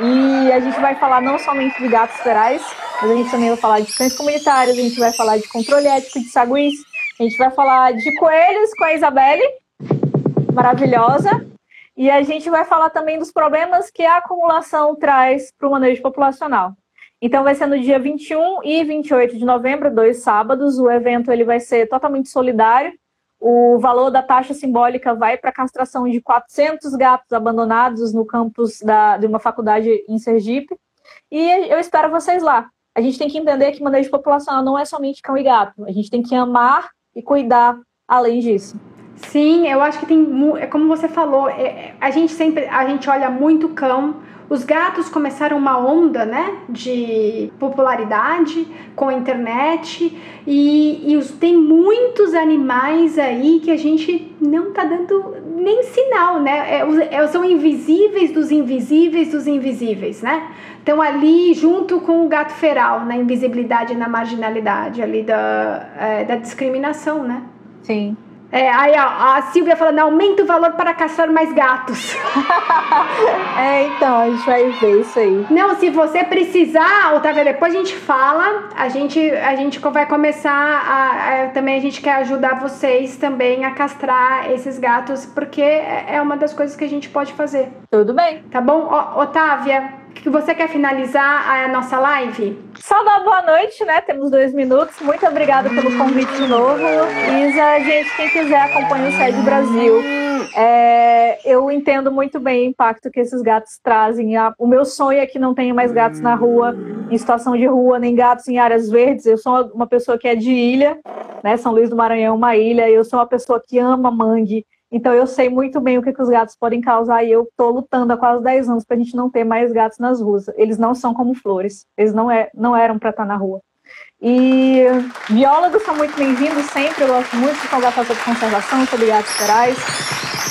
E a gente vai falar não somente de gatos ferais, mas a gente também vai falar de cães comunitários, a gente vai falar de controle ético de saguis, a gente vai falar de coelhos com a Isabelle, maravilhosa, e a gente vai falar também dos problemas que a acumulação traz para o manejo populacional. Então vai ser no dia vinte e um e vinte e oito de novembro, dois sábados, o evento ele vai ser totalmente solidário, o valor da taxa simbólica vai para a castração de quatrocentos gatos abandonados no campus da, de uma faculdade em Sergipe. E eu espero vocês lá. A gente tem que entender que manejo populacional não é somente cão e gato. A gente tem que amar e cuidar além disso. Sim, eu acho que tem... Como você falou, a gente sempre a gente olha muito cão. Os gatos começaram uma onda, né, de popularidade com a internet e, e os, tem muitos animais aí que a gente não tá dando nem sinal, né? É, é, são invisíveis dos invisíveis dos invisíveis, né? Estão ali junto com o gato feral, na invisibilidade e na marginalidade ali da, é, da discriminação, né? Sim. É, aí a, a Silvia falando, aumenta o valor para caçar mais gatos. É, então, a gente vai ver isso aí. Não, se você precisar, Otávia, depois a gente fala, a gente, a gente vai começar, a, a, também a gente quer ajudar vocês também a castrar esses gatos, porque é uma das coisas que a gente pode fazer. Tudo bem. Tá bom? Ó, Otávia, que você quer finalizar a nossa live? Só dar boa noite, né? Temos dois minutos. Muito obrigada pelo convite de novo. Isa, gente, quem quiser acompanha o C E D Brasil. É, eu entendo muito bem o impacto que esses gatos trazem. O meu sonho é que não tenha mais gatos na rua, em situação de rua, nem gatos em áreas verdes. Eu sou uma pessoa que é de ilha, né? São Luís do Maranhão é uma ilha. Eu sou uma pessoa que ama mangue. Então, eu sei muito bem o que, que os gatos podem causar e eu estou lutando há quase dez anos para a gente não ter mais gatos nas ruas. Eles não são como flores. Eles não, é, não eram para estar na rua. E biólogos são muito bem-vindos sempre. Eu gosto muito de conversar sobre conservação, sobre gatos ferais.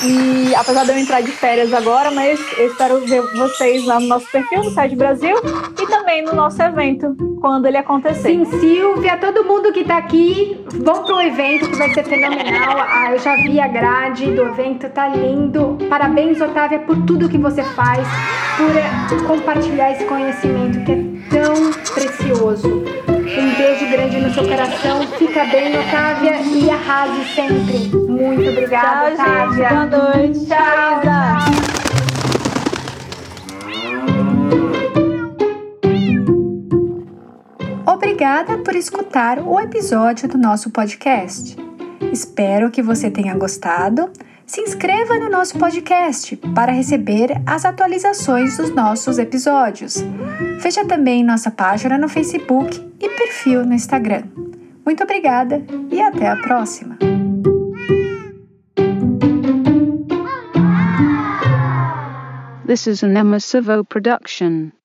E apesar de eu entrar de férias agora, mas eu espero ver vocês lá no nosso perfil do C E D Brasil e também no nosso evento, quando ele acontecer. Sim, Silvia, todo mundo que tá aqui, vão pro evento que vai ser fenomenal. Ah, eu já vi a grade do evento, tá lindo. Parabéns, Otávia, por tudo que você faz, por compartilhar esse conhecimento que é tão precioso. Um beijo grande no seu coração. Fica bem, Otávia, e arrase sempre. Muito obrigada, tchau, Otávia. Gente, boa noite. Tchau, tchau. tchau. Obrigada por escutar o episódio do nosso podcast. Espero que você tenha gostado. Se inscreva no nosso podcast para receber as atualizações dos nossos episódios. Veja também nossa página no Facebook e perfil no Instagram. Muito obrigada e até a próxima! This is an Emusivo production.